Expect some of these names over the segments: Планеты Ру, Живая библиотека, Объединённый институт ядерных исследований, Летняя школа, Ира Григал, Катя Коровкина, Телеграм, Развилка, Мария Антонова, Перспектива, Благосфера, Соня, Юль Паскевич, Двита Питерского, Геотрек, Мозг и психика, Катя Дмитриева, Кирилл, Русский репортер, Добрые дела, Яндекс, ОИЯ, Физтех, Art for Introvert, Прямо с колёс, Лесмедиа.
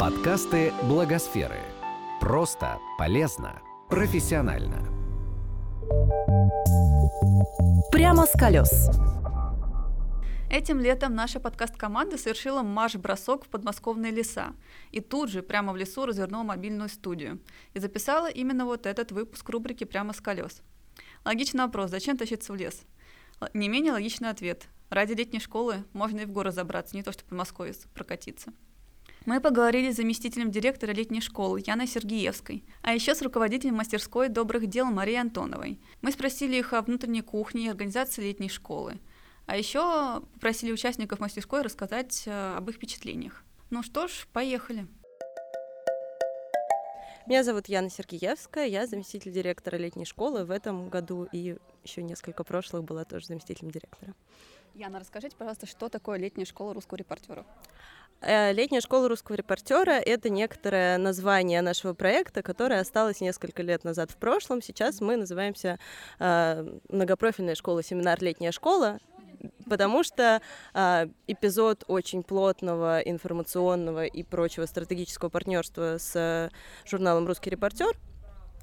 Подкасты Благосферы. Просто, полезно, профессионально. Прямо с колёс. Этим летом наша подкаст-команда совершила марш-бросок в подмосковные леса и тут же прямо в лесу развернула мобильную студию и записала именно вот этот выпуск рубрики «Прямо с колёс». Логичный вопрос: зачем тащиться в лес? Не менее логичный ответ: ради летней школы можно и в горы забраться, не то что подмосковец прокатиться. Мы поговорили с заместителем директора летней школы Яной Сергиевской, а еще с руководителем мастерской «Добрых дел» Марией Антоновой. Мы спросили их о внутренней кухне и организации летней школы. А еще попросили участников мастерской рассказать об их впечатлениях. Ну что ж, поехали. Меня зовут Яна Сергиевская, я заместитель директора летней школы. В этом году и еще несколько прошлых была тоже заместителем директора. Яна, расскажите, пожалуйста, что такое летняя школа русского репортера? Летняя школа русского репортера – это некоторое название нашего проекта, которое осталось несколько лет назад в прошлом. Сейчас мы называемся многопрофильная школа-семинар «Летняя школа», потому что эпизод очень плотного информационного и прочего стратегического партнерства с журналом «Русский репортер»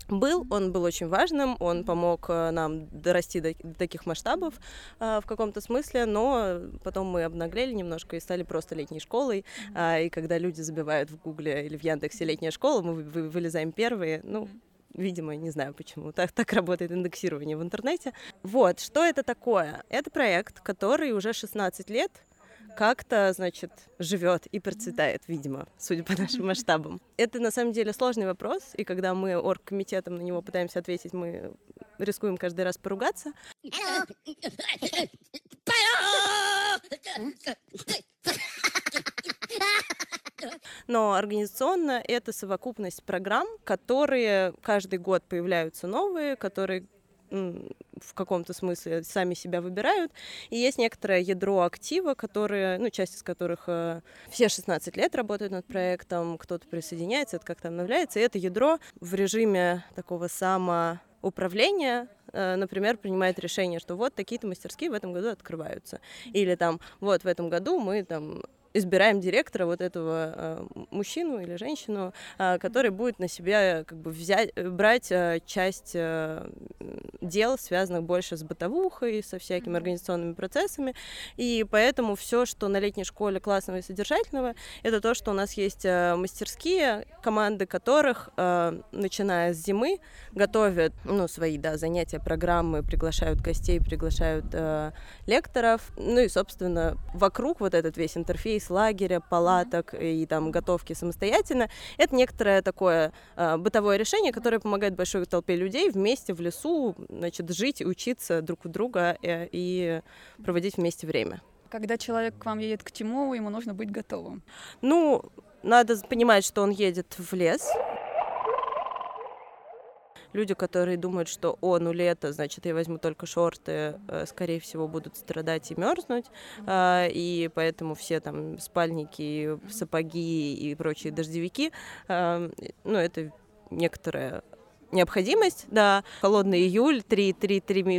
Он был очень важным, он помог нам дорасти до таких масштабов в каком-то смысле, но потом мы обнаглели немножко и стали просто летней школой, и когда люди забивают в Гугле или в Яндексе «летняя школа», мы вылезаем первые, видимо, не знаю почему, так работает индексирование в интернете. Вот, что это такое? Это проект, который уже 16 лет как-то, живет и процветает, видимо, судя по нашим масштабам. Это, на самом деле, сложный вопрос, и когда мы оргкомитетом на него пытаемся ответить, мы рискуем каждый раз поругаться. Но организационно это совокупность программ, которые каждый год появляются новые, которые в каком-то смысле сами себя выбирают. И есть некоторое ядро актива, которые, часть из которых все 16 лет работают над проектом, кто-то присоединяется, это как-то обновляется. И это ядро в режиме такого самоуправления, например, принимает решение, что вот такие-то мастерские в этом году открываются. Или вот в этом году мы избираем директора вот этого мужчину или женщину, который будет на себя брать часть дел, связанных больше с бытовухой, со всякими организационными процессами. И поэтому все, что на летней школе классного и содержательного, это то, что у нас есть мастерские, команды которых, начиная с зимы, готовят свои занятия, программы, приглашают гостей, приглашают лекторов. И, собственно, вокруг вот этот весь интерфейс лагеря, палаток и готовки самостоятельно. Это некоторое такое бытовое решение, которое помогает большой толпе людей вместе в лесу, жить и учиться друг у друга и проводить вместе время. Когда человек к вам едет к чему, ему нужно быть готовым? Надо понимать, что он едет в лес. Люди, которые думают, что лето, я возьму только шорты, скорее всего, будут страдать и мерзнуть, и поэтому все спальники, сапоги и прочие дождевики, это некоторая необходимость, да. Холодный июль, 3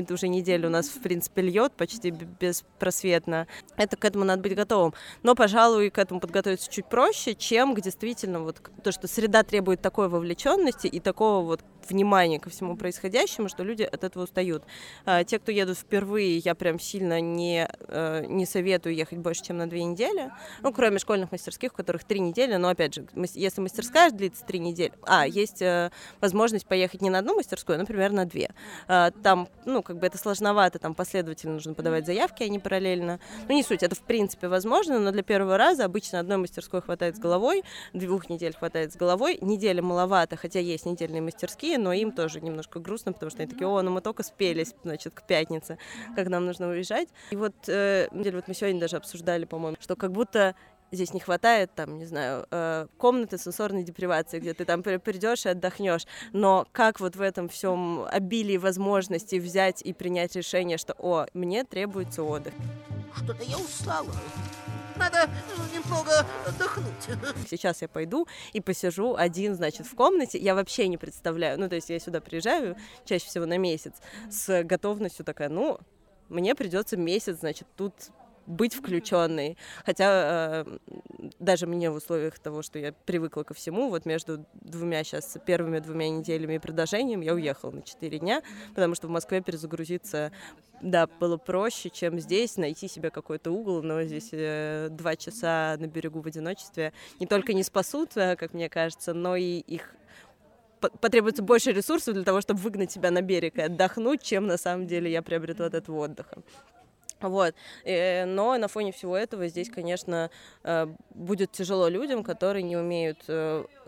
уже неделю у нас, в принципе, льет почти беспросветно. К этому надо быть готовым. Но, пожалуй, к этому подготовиться чуть проще, чем к действительно то, что среда требует такой вовлеченности и такого внимания ко всему происходящему, что люди от этого устают. Те, кто едут впервые, я прям сильно не советую ехать больше, чем на 2 недели. Кроме школьных мастерских, у которых 3 недели, но, опять же, если мастерская длится 3 недели, есть возможность поехать не на одну мастерскую, а, например, на 2. Это сложновато, последовательно нужно подавать заявки, а не параллельно. Не суть, это в принципе возможно, но для первого раза обычно одной мастерской хватает с головой, 2 недель хватает с головой, недели маловато, хотя есть недельные мастерские, но им тоже немножко грустно, потому что они такие: мы только спелись, к пятнице, как нам нужно уезжать. И мы сегодня даже обсуждали, по-моему, что как будто здесь не хватает, комнаты сенсорной депривации, где ты придешь и отдохнешь. Но как в этом всем обилии возможностей взять и принять решение, что мне требуется отдых? Что-то я устала. Надо немного отдохнуть. Сейчас я пойду и посижу один, в комнате. Я вообще не представляю. Я сюда приезжаю чаще всего на месяц с готовностью такая: мне придется месяц, тут быть включенной. Хотя даже мне в условиях того, что я привыкла ко всему, вот между двумя сейчас первыми двумя неделями и продолжением я уехала на 4 дня, потому что в Москве перезагрузиться, да, было проще, чем здесь, найти себе какой-то угол, но здесь 2 часа на берегу в одиночестве не только не спасут, как мне кажется, но и их потребуется больше ресурсов для того, чтобы выгнать себя на берег и отдохнуть, чем на самом деле я приобрету от этого отдыха. Вот. Но на фоне всего этого здесь, конечно, будет тяжело людям, которые не умеют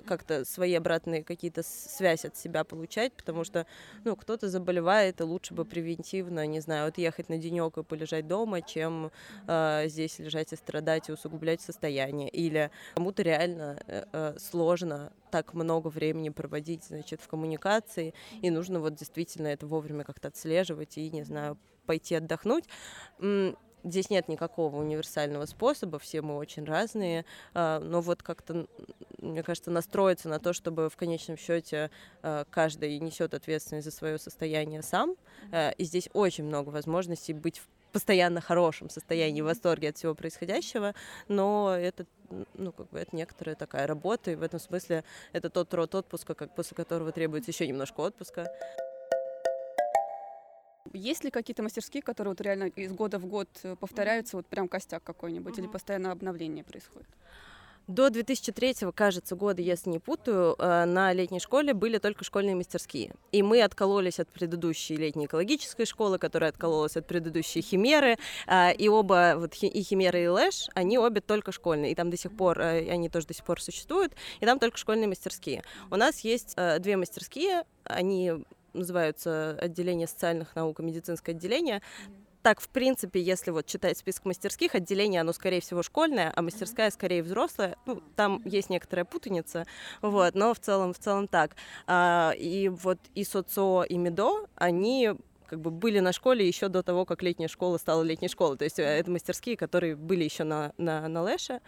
как-то свои обратные какие-то связи от себя получать, потому что, ну, кто-то заболевает, и лучше бы превентивно, не знаю, отъехать на денек и полежать дома, чем здесь лежать и страдать и усугублять состояние. Или кому-то реально сложно так много времени проводить, значит, в коммуникации, и нужно вот действительно это вовремя как-то отслеживать и, не знаю, пойти отдохнуть. Здесь нет никакого универсального способа, все мы очень разные, но вот как-то, мне кажется, настроиться на то, чтобы в конечном счете каждый несет ответственность за свое состояние сам, и здесь очень много возможностей быть в постоянно хорошем состоянии, в восторге от всего происходящего, но это, ну, как бы, это некоторая такая работа, и в этом смысле это тот род отпуска, после которого требуется еще немножко отпуска. Есть ли какие-то мастерские, которые вот реально из года в год повторяются, вот прям костяк какой-нибудь, или постоянно обновление происходит? До 2003, кажется, года, если не путаю, на летней школе были только школьные мастерские. И мы откололись от предыдущей летней экологической школы, которая откололась от предыдущей химеры. И оба, вот и химера, и лэш, они обе только школьные. И там до сих пор, они тоже до сих пор существуют. И там только школьные мастерские. У нас есть 2 мастерские, они называются отделение социальных наук и медицинское отделение. Так, в принципе, если вот читать список мастерских, отделение, оно, скорее всего, школьное, а мастерская, скорее, взрослая. Ну, там есть некоторая путаница, вот, но в целом так. И вот и социо, и медо, они как бы были на школе еще до того, как летняя школа стала летней школой. То есть это мастерские, которые были еще на лэше.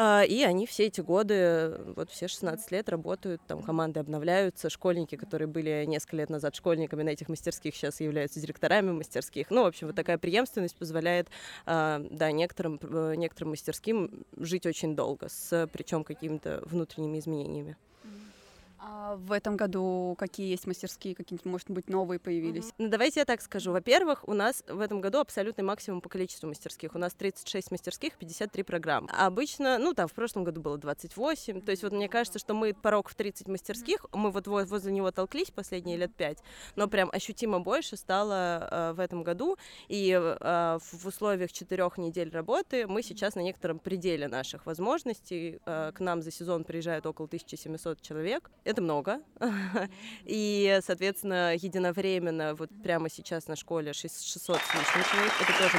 И они все эти годы, вот все 16 лет работают, там команды обновляются, школьники, которые были несколько лет назад школьниками на этих мастерских, сейчас являются директорами мастерских. Ну, в общем, вот такая преемственность позволяет, да, некоторым мастерским жить очень долго, с причем какими-то внутренними изменениями. А в этом году какие есть мастерские, какие-нибудь, может быть, новые появились? Ну, давайте я так скажу. Во-первых, у нас в этом году абсолютный максимум по количеству мастерских. У нас 36 мастерских, 53 программы. А обычно, ну, там в прошлом году было 28. То есть вот мне кажется, что мы порог в 30 мастерских, мы вот возле него толклись последние лет 5, но прям ощутимо больше стало в этом году. И в условиях 4 недель работы мы сейчас на некотором пределе наших возможностей. К нам за сезон приезжает около 1700 человек. Это много, и, соответственно, единовременно, вот прямо сейчас на школе 600 с лишним человек, это тоже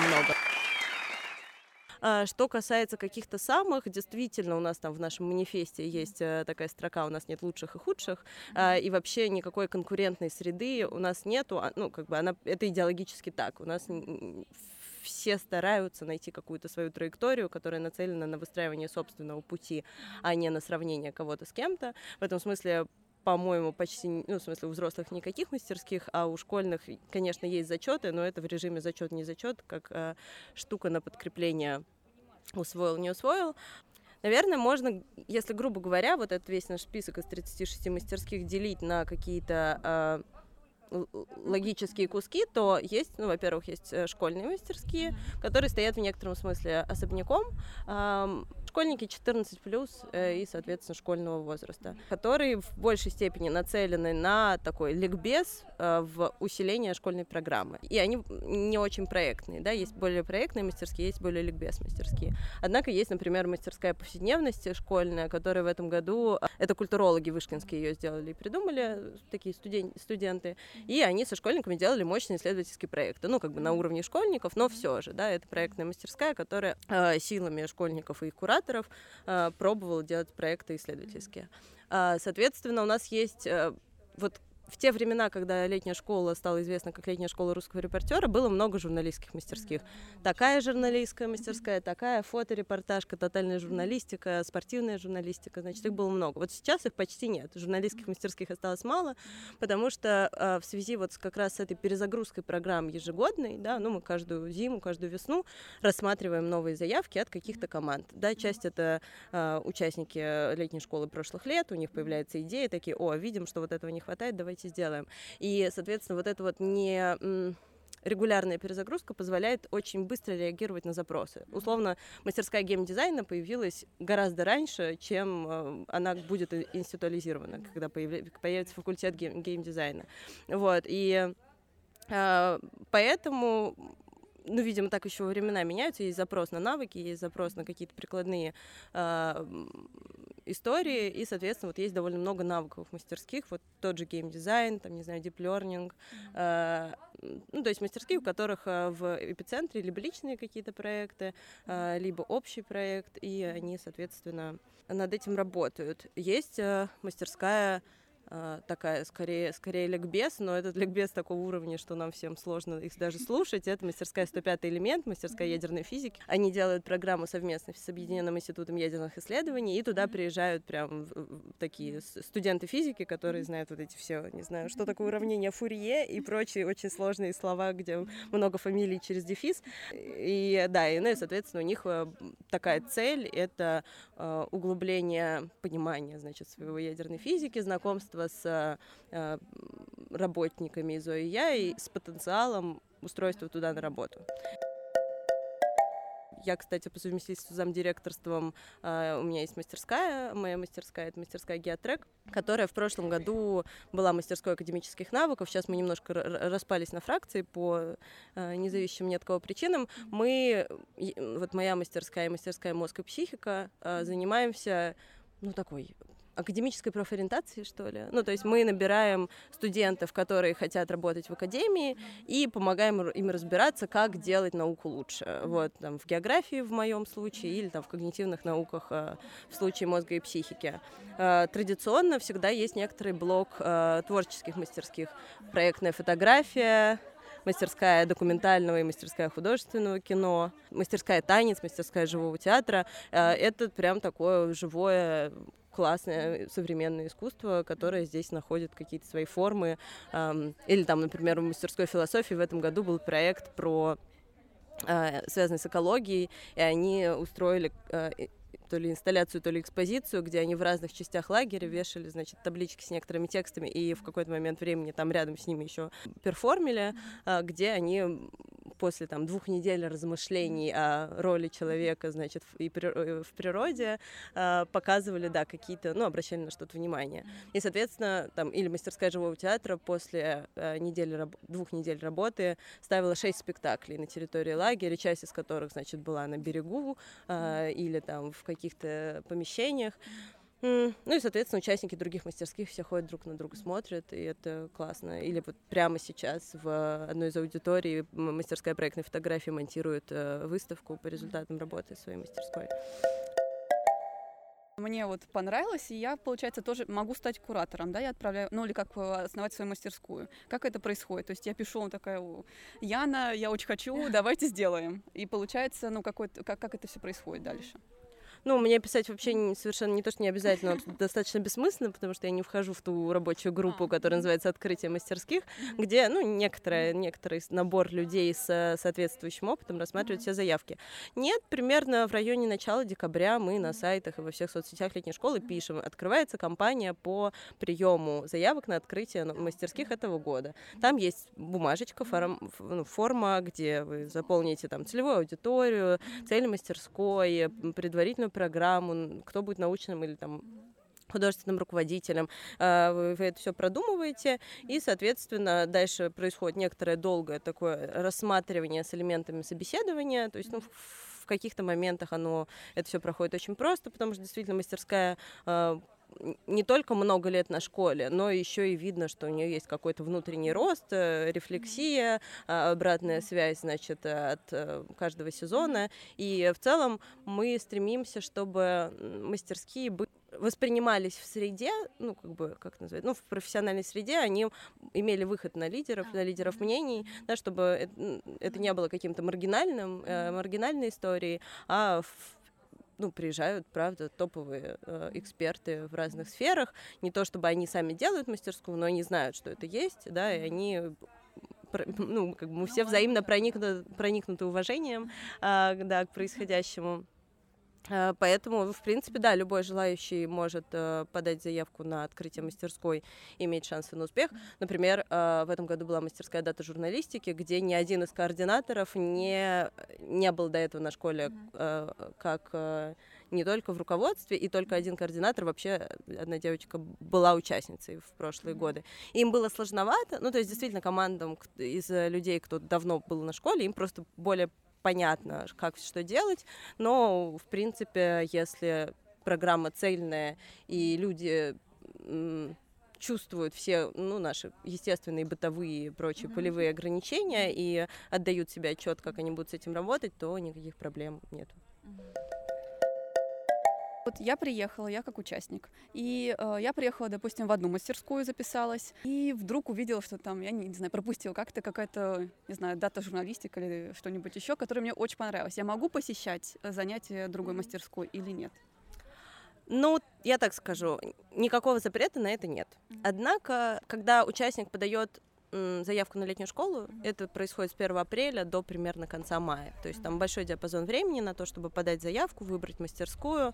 много. Что касается каких-то самых, действительно, у нас там в нашем манифесте есть такая строка: у нас нет лучших и худших, и вообще никакой конкурентной среды у нас нету, ну, как бы она, это идеологически так, у нас все стараются найти какую-то свою траекторию, которая нацелена на выстраивание собственного пути, а не на сравнение кого-то с кем-то. В этом смысле, по-моему, почти, ну, в смысле, у взрослых никаких мастерских, а у школьных, конечно, есть зачеты, но это в режиме зачет-не зачет, как штука на подкрепление усвоил-не усвоил. Наверное, можно, если, грубо говоря, вот этот весь наш список из 36 мастерских делить на какие-то логические куски, то есть, ну, во-первых, есть школьные мастерские, которые стоят в некотором смысле особняком. Школьники 14+, и, соответственно, школьного возраста, которые в большей степени нацелены на такой ликбез в усиление школьной программы. И они не очень проектные, да, есть более проектные мастерские, есть более ликбез мастерские. Однако есть, например, мастерская повседневности школьная, которая в этом году, это культурологи вышкинские ее сделали и придумали, такие студенты, и они со школьниками делали мощные исследовательские проекты, ну, как бы на уровне школьников, но все же, да, это проектная мастерская, которая силами школьников и их кураторов пробовала делать проекты исследовательские. Соответственно, у нас есть вот В те времена, когда летняя школа стала известна как летняя школа русского репортера, было много журналистских мастерских. Такая журналистская мастерская, такая фоторепортажка, тотальная журналистика, спортивная журналистика, значит, их было много. Вот сейчас их почти нет, журналистских мастерских осталось мало, потому что в связи вот как раз с этой перезагрузкой программ ежегодной, да, ну, мы каждую зиму, каждую весну рассматриваем новые заявки от каких-то команд. Да, часть это участники летней школы прошлых лет, у них появляются идеи такие: о, видим, что вот этого не хватает, давайте сделаем. И, соответственно, вот эта вот нерегулярная перезагрузка позволяет очень быстро реагировать на запросы. Условно, мастерская геймдизайна появилась гораздо раньше, чем она будет институализирована, когда появится факультет геймдизайна. Вот. И поэтому... Ну, видимо, так еще времена меняются, есть запрос на навыки, есть запрос на какие-то прикладные истории, и, соответственно, вот есть довольно много навыковых мастерских, вот тот же геймдизайн, там, не знаю, дип-лернинг, ну, то есть мастерские, у которых в эпицентре либо личные какие-то проекты, либо общий проект, и они, соответственно, над этим работают. Есть мастерская... такая, скорее ликбез, но этот ликбез такого уровня, что нам всем сложно их даже слушать. Это мастерская 105-й элемент, мастерская ядерной физики. Они делают программу совместно с Объединённым институтом ядерных исследований, и туда приезжают прям такие студенты физики, которые знают вот эти все, не знаю, что такое уравнение Фурье и прочие очень сложные слова, где много фамилий через дефис. И да, и, ну, и соответственно, у них такая цель — это углубление понимания, значит, своего ядерной физики, знакомство с работниками из ОИЯ и с потенциалом устройства туда на работу. Я, кстати, по совместительству с замдиректорством, у меня есть мастерская, моя мастерская, это мастерская «Геотрек», которая в прошлом году была мастерской академических навыков. Сейчас мы немножко распались на фракции по независимым ни от кого причинам. Мы, вот моя мастерская и мастерская «Мозг и психика», занимаемся, ну, такой... академической профориентации, что ли. Ну, то есть мы набираем студентов, которые хотят работать в академии, и помогаем им разбираться, как делать науку лучше. Вот, там, в географии в моем случае, или там в когнитивных науках в случае мозга и психики. Традиционно всегда есть некоторый блок творческих мастерских. Проектная фотография, мастерская документального и мастерская художественного кино, мастерская танец, мастерская живого театра. Это прям такое живое, классное современное искусство, которое здесь находит какие-то свои формы. Или там, например, в мастерской философии в этом году был проект, связанный с экологией, и они устроили то ли инсталляцию, то ли экспозицию, где они в разных частях лагеря вешали, значит, таблички с некоторыми текстами, и в какой-то момент времени там рядом с ними еще перформили, где они после там 2 недель размышлений о роли человека, значит, и в природе показывали, да, какие-то, ну, обращали на что-то внимание. И, соответственно, там, или мастерская живого театра после 2 недель работы ставила 6 спектаклей на территории лагеря, часть из которых, значит, была на берегу или там в каких-то помещениях. Ну и, соответственно, участники других мастерских все ходят друг на друга, смотрят, и это классно. Или вот прямо сейчас в одной из аудиторий мастерская проектной фотографии монтирует выставку по результатам работы своей мастерской. Мне вот понравилось, и я, получается, тоже могу стать куратором, да, я отправляю, ну, или как основать свою мастерскую. Как это происходит? То есть я пишу, такая: Яна, я очень хочу, давайте сделаем. И получается, ну, как это все происходит дальше? Ну, мне писать вообще совершенно не то, что не обязательно, но достаточно бессмысленно, потому что я не вхожу в ту рабочую группу, которая называется «Открытие мастерских», где, ну, некоторый набор людей с соответствующим опытом рассматривают все заявки. Нет, примерно в районе начала декабря мы на сайтах и во всех соцсетях летней школы пишем: открывается кампания по приему заявок на открытие мастерских этого года. Там есть бумажечка, форма, где вы заполните там целевую аудиторию, цель мастерской, предварительную программу, кто будет научным или там художественным руководителем. Вы это все продумываете, и, соответственно, дальше происходит некоторое долгое такое рассматривание с элементами собеседования, то есть, ну, в каких-то моментах это все проходит очень просто, потому что действительно мастерская не только много лет на школе, но еще и видно, что у нее есть какой-то внутренний рост, рефлексия, обратная связь, значит, от каждого сезона. И в целом мы стремимся, чтобы мастерские были воспринимались в среде, ну, как бы, как называется, ну, в профессиональной среде, они имели выход на лидеров мнений, да, чтобы это не было каким-то маргинальным, маргинальной историей, а ну, приезжают, правда, топовые эксперты в разных сферах, не то чтобы они сами делают мастерскую, но они знают, что это есть, да, и они... Ну, как бы мы все взаимно проникнуты уважением, да, к происходящему. Поэтому, в принципе, да, любой желающий может подать заявку на открытие мастерской и иметь шансы на успех. Например, в этом году была мастерская дата журналистики, где ни один из координаторов не был до этого на школе как не только в руководстве, и только один координатор, вообще одна девочка была участницей в прошлые годы. Им было сложновато, ну, то есть, действительно, командам из людей, кто давно был на школе, им просто более понятно, как что делать, но, в принципе, если программа цельная и люди чувствуют все, ну, наши естественные бытовые и прочие полевые ограничения и отдают себе отчет, как они будут с этим работать, то никаких проблем нет. Вот я приехала, я как участник, и я приехала, допустим, в одну мастерскую записалась, и вдруг увидела, что там, я не знаю, пропустила как-то какая-то, не знаю, дата журналистика или что-нибудь еще, которое мне очень понравилось. Я могу посещать занятия другой мастерской или нет? Ну, я так скажу, никакого запрета на это нет. Однако, когда участник подает заявку на летнюю школу, это происходит с 1 апреля до примерно конца мая. То есть там большой диапазон времени на то, чтобы подать заявку, выбрать мастерскую,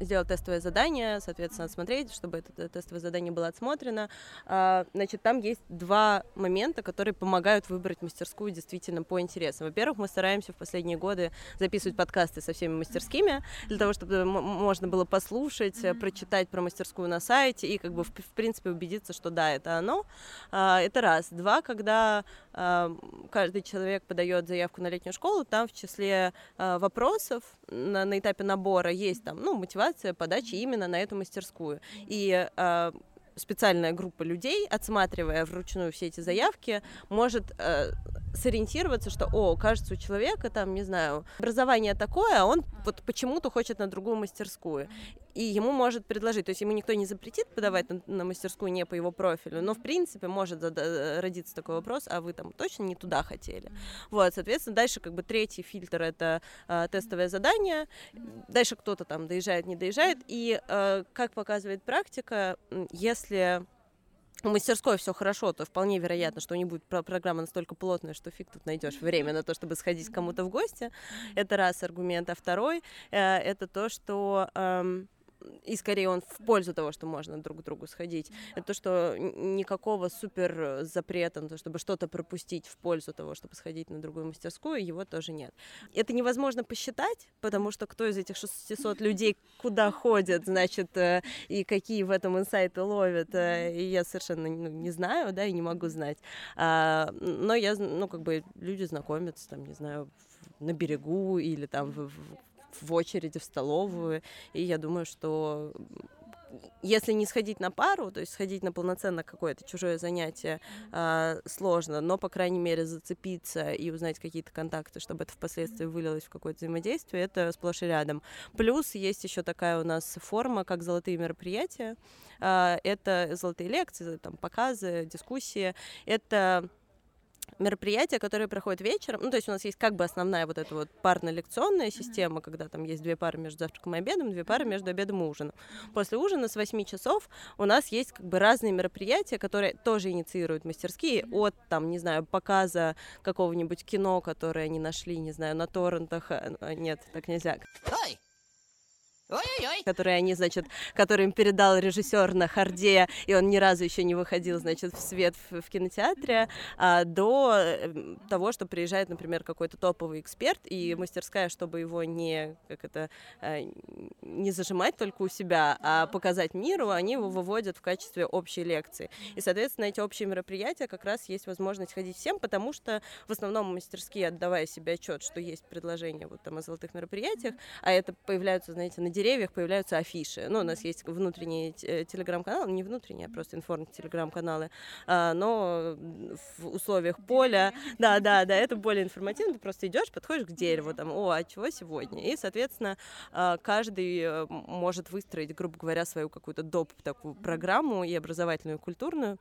сделать тестовое задание, соответственно, отсмотреть, чтобы это тестовое задание было отсмотрено. Значит, там есть два момента, которые помогают выбрать мастерскую действительно по интересам. Во-первых, мы стараемся в последние годы записывать подкасты со всеми мастерскими, для того, чтобы можно было послушать, прочитать про мастерскую на сайте и, как бы, в принципе, убедиться, что да, это оно. Это раз. Два, когда каждый человек подает заявку на летнюю школу, там в числе вопросов на этапе набора есть там, ну, мотивация подачи именно на эту мастерскую. И специальная группа людей, отсматривая вручную все эти заявки, может сориентироваться, что, кажется, у человека там, не знаю, образование такое, а он вот почему-то хочет на другую мастерскую. И ему может предложить, то есть ему никто не запретит подавать на мастерскую не по его профилю, но в принципе может родиться такой вопрос, а вы там точно не туда хотели. Вот, соответственно, дальше как бы третий фильтр — это тестовое задание, дальше кто-то там доезжает, не доезжает, и как показывает практика, если в мастерской все хорошо, то вполне вероятно, что у них будет программа настолько плотная, что фиг тут найдешь время на то, чтобы сходить к кому-то в гости. Это раз аргумент. А второй это то, что... и скорее он в пользу того, что можно друг к другу сходить. Это то, что никакого супер запрета на то, чтобы что-то пропустить в пользу того, чтобы сходить на другую мастерскую, его тоже нет. Это невозможно посчитать, потому что кто из этих 600 людей куда ходит, значит, и какие в этом инсайты ловят, и я совершенно не знаю, да, и не могу знать. Но я, ну, как бы люди знакомятся, там, не знаю, на берегу или там в очереди в столовую, и я думаю, что если не сходить на пару, то есть сходить на полноценно какое-то чужое занятие сложно, но, по крайней мере, зацепиться и узнать какие-то контакты, чтобы это впоследствии вылилось в какое-то взаимодействие, это сплошь и рядом. Плюс есть еще такая у нас форма, как золотые мероприятия. Это золотые лекции, там, показы, дискуссии. Это мероприятия, которые проходят вечером, ну, то есть у нас есть как бы основная вот эта вот парно-лекционная система, когда там есть две пары между завтраком и обедом, две пары между обедом и ужином. После ужина с 8 часов у нас есть как бы разные мероприятия, которые тоже инициируют мастерские, от там, не знаю, показа какого-нибудь кино, которое они нашли, не знаю, на торрентах, нет, так нельзя. Ой! Ой-ой-ой. Которые они, значит, которые им передал режиссер на харде, и он ни разу еще не выходил, значит, в свет в кинотеатре, до того, что приезжает, например, какой-то топовый эксперт, и мастерская, чтобы его не зажимать только у себя, а показать миру, они его выводят в качестве общей лекции. И, соответственно, эти общие мероприятия как раз есть возможность ходить всем, потому что в основном мастерские, отдавая себе отчет, что есть предложение вот там о золотых мероприятиях, а это появляются, знаете, на деревьях появляются афиши. Ну, у нас есть внутренний телеграм-канал, не внутренний, а просто информ-телеграм-каналы, но в условиях поля, да, это более информативно, ты просто идешь, подходишь к дереву, там, а чего сегодня? И, соответственно, каждый может выстроить, грубо говоря, свою какую-то доп. Такую программу и образовательную, и культурную,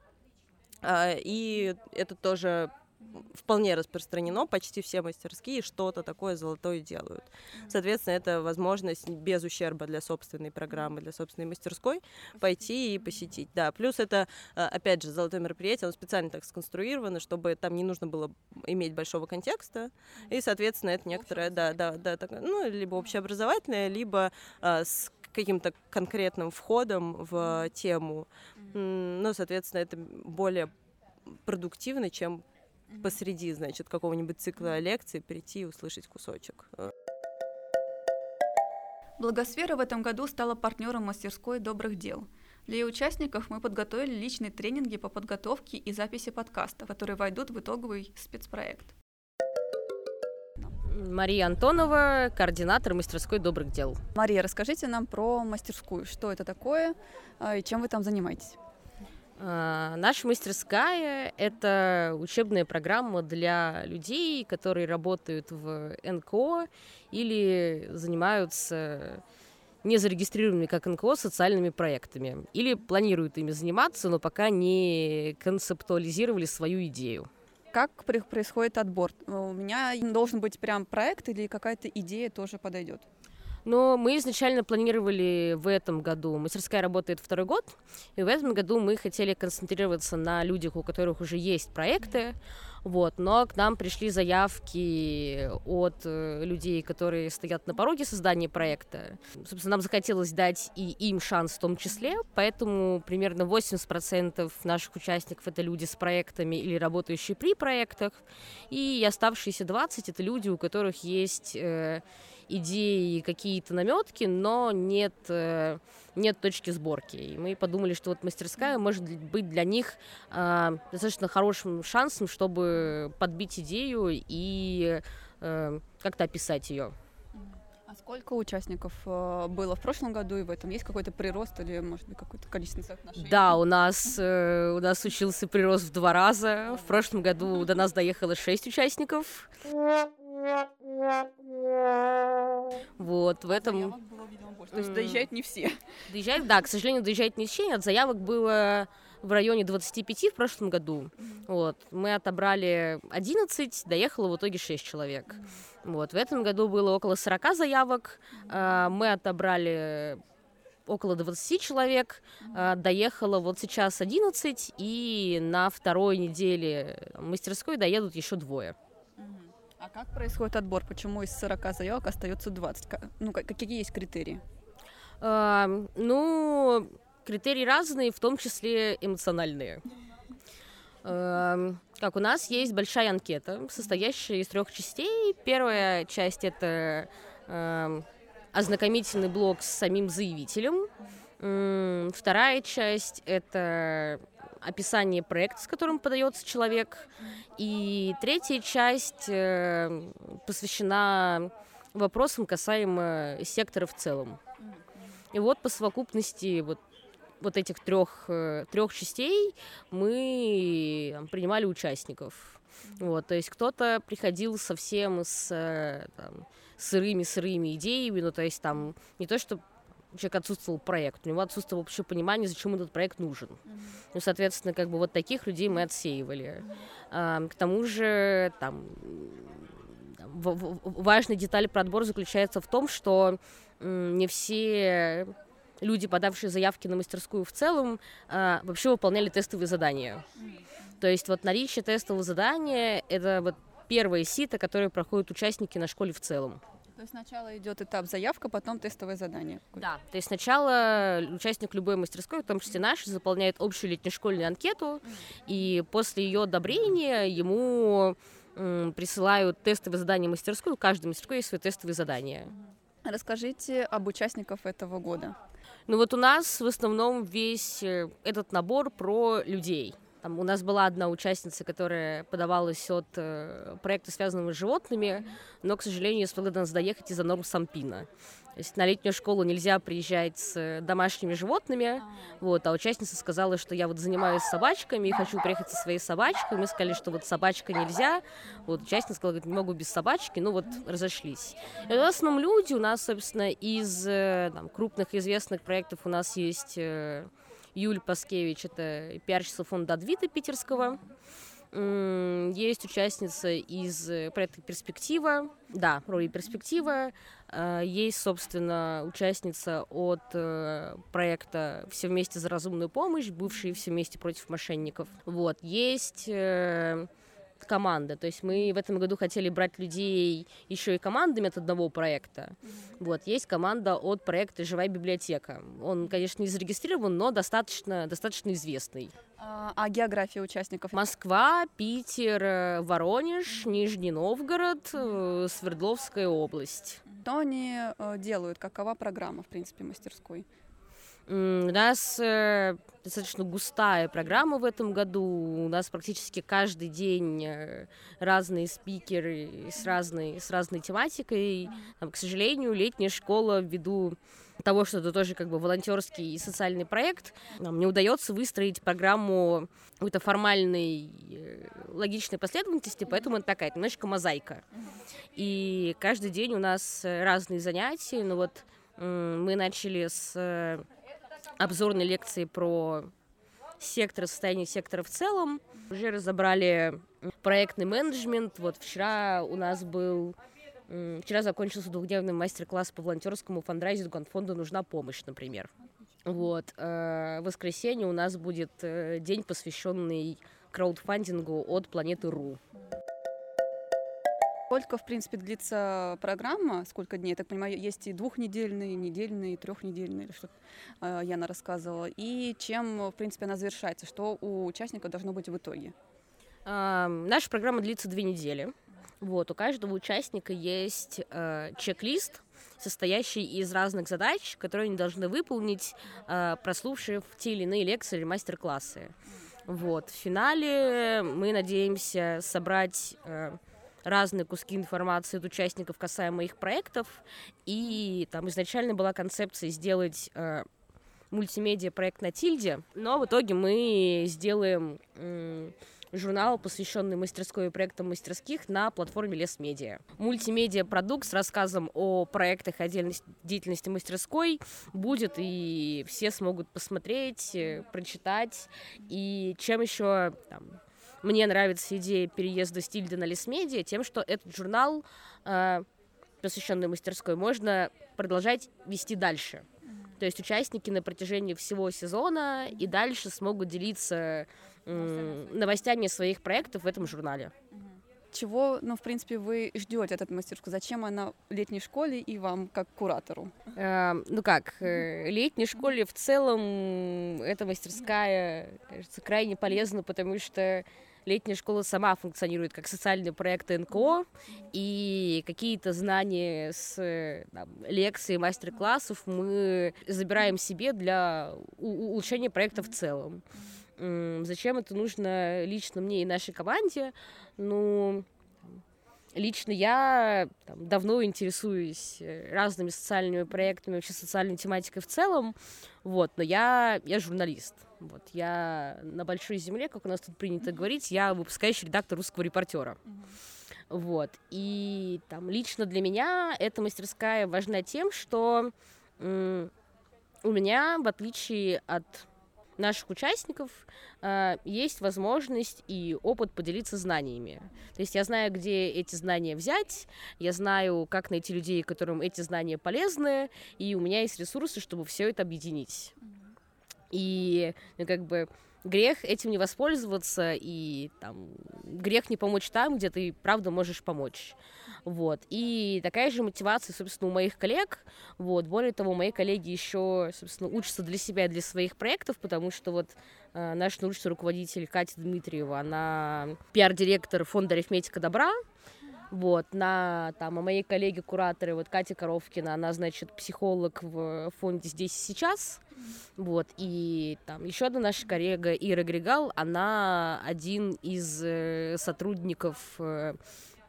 и это тоже вполне распространено, почти все мастерские что-то такое золотое делают. Соответственно, это возможность без ущерба для собственной программы, для собственной мастерской пойти и посетить. Да, плюс это, опять же, золотое мероприятие, оно специально так сконструировано, чтобы там не нужно было иметь большого контекста, и, соответственно, это некоторое, либо общеобразовательное, либо с каким-то конкретным входом в тему. Ну, соответственно, это более продуктивно, чем посреди, значит, какого-нибудь цикла лекций прийти и услышать кусочек. Благосфера в этом году стала партнером мастерской «Добрых дел». Для ее участников мы подготовили личные тренинги по подготовке и записи подкастов, которые войдут в итоговый спецпроект. Мария Антонова, координатор мастерской «Добрых дел». Мария, расскажите нам про мастерскую. Что это такое и чем вы там занимаетесь? Наша мастерская – это учебная программа для людей, которые работают в НКО или занимаются не зарегистрированными как НКО социальными проектами, или планируют ими заниматься, но пока не концептуализировали свою идею. Как происходит отбор? У меня должен быть прям проект или какая-то идея тоже подойдет? Но мы изначально планировали в этом году, мастерская работает второй год, и в этом году мы хотели концентрироваться на людях, у которых уже есть проекты, но к нам пришли заявки от людей, которые стоят на пороге создания проекта. Собственно, нам захотелось дать и им шанс в том числе, поэтому примерно 80% наших участников — это люди с проектами или работающие при проектах, и оставшиеся 20% — это люди, у которых есть идеи, какие-то намётки, но нет точки сборки. И мы подумали, что мастерская может быть для них достаточно хорошим шансом, чтобы подбить идею и как-то описать ее. А сколько участников было в прошлом году и в этом? Есть какой-то прирост или, может быть, какое-то количество соотношений? Да, у нас случился прирост в 2 раза. В прошлом году до нас доехало 6 участников. В этом... Заявок было, видимо, больше. То есть доезжают не все. К сожалению, доезжают не все. От заявок было в районе 25 в прошлом году. Мы отобрали 11, доехало в итоге 6 человек. В этом году было около 40 заявок. Мы отобрали около 20 человек, доехало сейчас 11, и на второй неделе мастерской доедут еще 2. А как происходит отбор? Почему из 40 заявок остается 20? Какие есть критерии? Критерии разные, в том числе эмоциональные. У нас есть большая анкета, состоящая из 3 частей. Первая часть — это ознакомительный блок с самим заявителем. Вторая часть — это описание проекта, с которым подается человек. И третья часть посвящена вопросам, касаемо сектора в целом. И по совокупности этих трех частей мы принимали участников. То есть кто-то приходил совсем с сырыми идеями, не то что человек отсутствовал проект, у него отсутствовало вообще понимание, зачем этот проект нужен. Соответственно, таких людей мы отсеивали. К тому же, важная деталь про отбор заключается в том, что не все люди, подавшие заявки на мастерскую в целом, вообще выполняли тестовые задания. То есть наличие тестового задания – это первое сито, которое проходят участники на школе в целом. То есть сначала идет этап заявка, потом тестовое задание. Да, то есть сначала участник любой мастерской, в том числе нашей, заполняет общую летнешкольную анкету, и после ее одобрения ему присылают тестовые задания мастерской. У каждой мастерской есть свои тестовые задания. Расскажите об участниках этого года. У нас в основном весь этот набор про людей. Там у нас была одна участница, которая подавалась от проекта, связанного с животными, но, к сожалению, смогла до нас доехать из-за норм Сампина. То есть на летнюю школу нельзя приезжать с домашними животными, вот, а участница сказала, что я вот занимаюсь собачками и хочу приехать со своей собачкой. Мы сказали, что вот собачка нельзя. Вот, участница сказала, говорит, не могу без собачки, ну вот разошлись. И в основном люди у нас, собственно, из там, крупных известных проектов у нас есть Юль Паскевич, это пиарщица фонда «Двита Питерского». Есть участница из проекта «Перспектива», да, роли «Перспектива». Есть, собственно, участница от проекта «Все вместе за разумную помощь», бывшие «Все вместе против мошенников». Вот, есть команда, то есть мы в этом году хотели брать людей еще и командами от одного проекта. Вот, есть команда от проекта «Живая библиотека». Он, конечно, не зарегистрирован, но достаточно известный. А география участников? Москва, Питер, Воронеж, Нижний Новгород, Свердловская область. Что они делают? Какова программа, в принципе, мастерской? У нас достаточно густая программа в этом году. У нас практически каждый день разные спикеры с разной тематикой. Там, к сожалению, летняя школа ввиду того, что это тоже как бы волонтерский и социальный проект, нам не удается выстроить программу какой-то формальной, логичной последовательности, поэтому это такая немножечко мозаика. И каждый день у нас разные занятия. Ну вот мы начали с обзорные лекции про сектор, состояние сектора в целом. Уже разобрали проектный менеджмент. Вот вчера у нас Вчера закончился двухдневный мастер-класс по волонтерскому фандрайзингу от фонда «Нужна помощь», например. Вот. В воскресенье у нас будет день, посвященный краудфандингу от «Планеты Ру». Сколько, в принципе, длится программа, сколько дней, я так понимаю, есть и двухнедельные, недельные, трехнедельные, или что-то Яна рассказывала, и чем, в принципе, она завершается, что у участников должно быть в итоге? Наша программа длится 2 недели. Вот, у каждого участника есть чек-лист, состоящий из разных задач, которые они должны выполнить, прослушав те или иные лекции или мастер-классы. Вот, в финале мы надеемся собрать разные куски информации от участников касаемо их проектов. И там изначально была концепция сделать мультимедиа-проект на тильде, но в итоге мы сделаем журнал, посвященный мастерской и проектам мастерских на платформе Лесмедиа. Мультимедиа-продукт с рассказом о проектах и отдельной деятельности мастерской будет, и все смогут посмотреть, прочитать. И чем еще... Мне нравится идея переезда стильда на Лесмедиа тем, что этот журнал, посвященный мастерской, можно продолжать вести дальше. То есть участники на протяжении всего сезона и дальше смогут делиться новостями своих проектов в этом журнале. Чего, в принципе, вы ждете от этой мастерской? Зачем она летней школе и вам, как куратору? Летней школе в целом эта мастерская, кажется, крайне полезна, потому что летняя школа сама функционирует как социальный проект НКО, и какие-то знания с лекций, мастер-классов мы забираем себе для улучшения проекта в целом. Зачем это нужно лично мне и нашей команде? Лично я давно интересуюсь разными социальными проектами, вообще социальной тематикой в целом, вот, но я журналист. Вот, я на большой земле, как у нас тут принято говорить, я выпускающий редактор «Русского репортера». Вот, и лично для меня эта мастерская важна тем, что у меня, в отличие от наших участников, есть возможность и опыт поделиться знаниями. То есть я знаю, где эти знания взять, я знаю, как найти людей, которым эти знания полезны, и у меня есть ресурсы, чтобы все это объединить. И грех этим не воспользоваться, и грех не помочь там, где ты правда можешь помочь. Вот. И такая же мотивация, собственно, у моих коллег. Вот. Более того, мои коллеги еще, собственно, учатся для себя и для своих проектов, потому что вот наш научный руководитель Катя Дмитриева, она пиар-директор фонда «Арифметика Добра». Вот, у моей коллеги-кураторы, вот Катя Коровкина, она, значит, психолог в фонде «Здесь и сейчас», вот, и там еще одна наша коллега Ира Григал, она один из сотрудников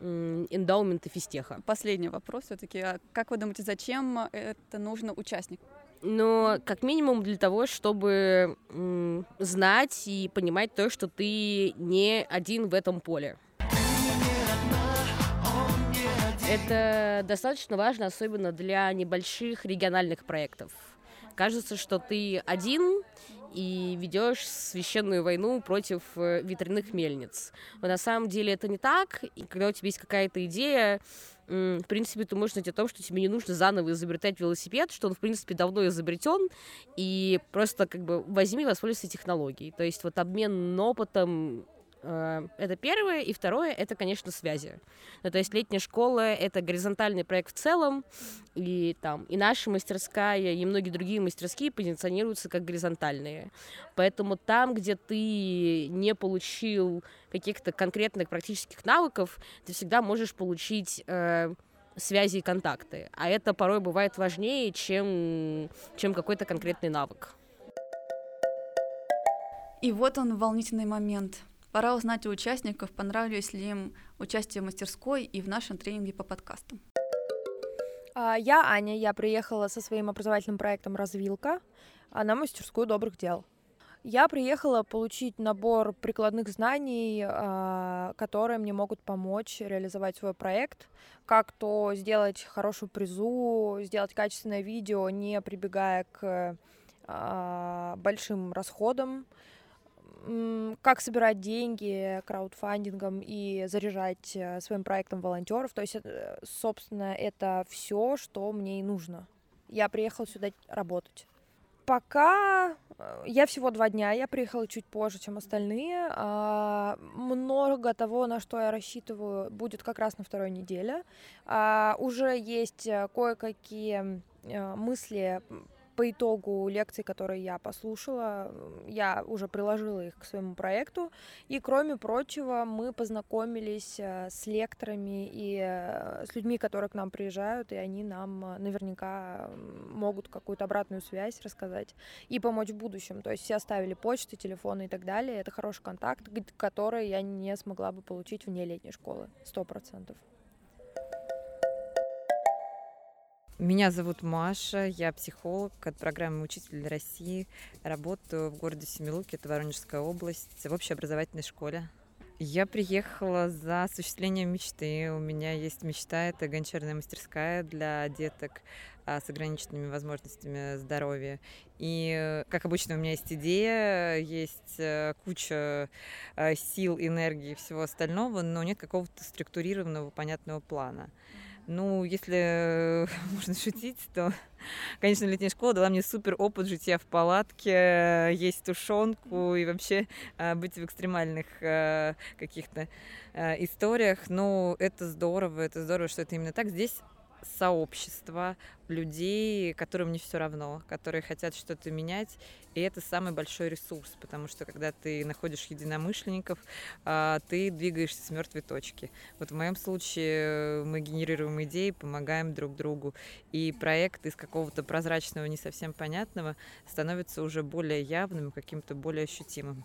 эндаумента Физтеха. Последний вопрос все-таки, а как вы думаете, зачем это нужно участникам? Но как минимум для того, чтобы знать и понимать то, что ты не один в этом поле. Это достаточно важно, особенно для небольших региональных проектов. Кажется, что ты один и ведешь священную войну против ветряных мельниц. Но на самом деле это не так. И когда у тебя есть какая-то идея, в принципе, ты можешь знать о том, что тебе не нужно заново изобретать велосипед, что он, в принципе, давно изобретен, и просто как бы возьми и воспользуйся технологией. То есть вот обмен опытом — это первое, и второе — это, конечно, связи. Ну, то есть летняя школа — это горизонтальный проект в целом, и там и наша мастерская, и многие другие мастерские позиционируются как горизонтальные. Поэтому там, где ты не получил каких-то конкретных практических навыков, ты всегда можешь получить связи и контакты. А это порой бывает важнее, чем какой-то конкретный навык. И вот он, волнительный момент. Пора узнать у участников, понравилось ли им участие в мастерской и в нашем тренинге по подкастам. Я Аня, я приехала со своим образовательным проектом «Развилка» на мастерскую «Добрых дел». Я приехала получить набор прикладных знаний, которые мне могут помочь реализовать свой проект, как то сделать хорошую призу, сделать качественное видео, не прибегая к большим расходам, как собирать деньги краудфандингом и заряжать своим проектом волонтеров. То есть, собственно, это все, что мне и нужно. Я приехала сюда работать. Пока я всего 2 дня, я приехала чуть позже, чем остальные. Много того, на что я рассчитываю, будет как раз на 2-й неделе. Уже есть кое-какие мысли по итогу лекций, которые я послушала. Я уже приложила их к своему проекту. И, кроме прочего, мы познакомились с лекторами и с людьми, которые к нам приезжают, и они нам наверняка могут какую-то обратную связь рассказать и помочь в будущем. То есть все оставили почты, телефоны и так далее. Это хороший контакт, который я не смогла бы получить вне летней школы, 100%. Меня зовут Маша, я психолог от программы «Учитель России». Работаю в городе Семилуки, это Воронежская область, в общеобразовательной школе. Я приехала за осуществлением мечты. У меня есть мечта, это гончарная мастерская для деток с ограниченными возможностями здоровья. И, как обычно, у меня есть идея, есть куча сил, энергии и всего остального, но нет какого-то структурированного, понятного плана. Ну, если можно шутить, то, конечно, летняя школа дала мне супер опыт жития в палатке, есть тушенку и вообще быть в экстремальных каких-то историях. Ну, это здорово, что это именно так. Здесь сообщество людей, которым не все равно, которые хотят что-то менять, и это самый большой ресурс, потому что когда ты находишь единомышленников, ты двигаешься с мертвой точки. Вот в моем случае мы генерируем идеи, помогаем друг другу, и проект из какого-то прозрачного, не совсем понятного становится уже более явным, каким-то более ощутимым.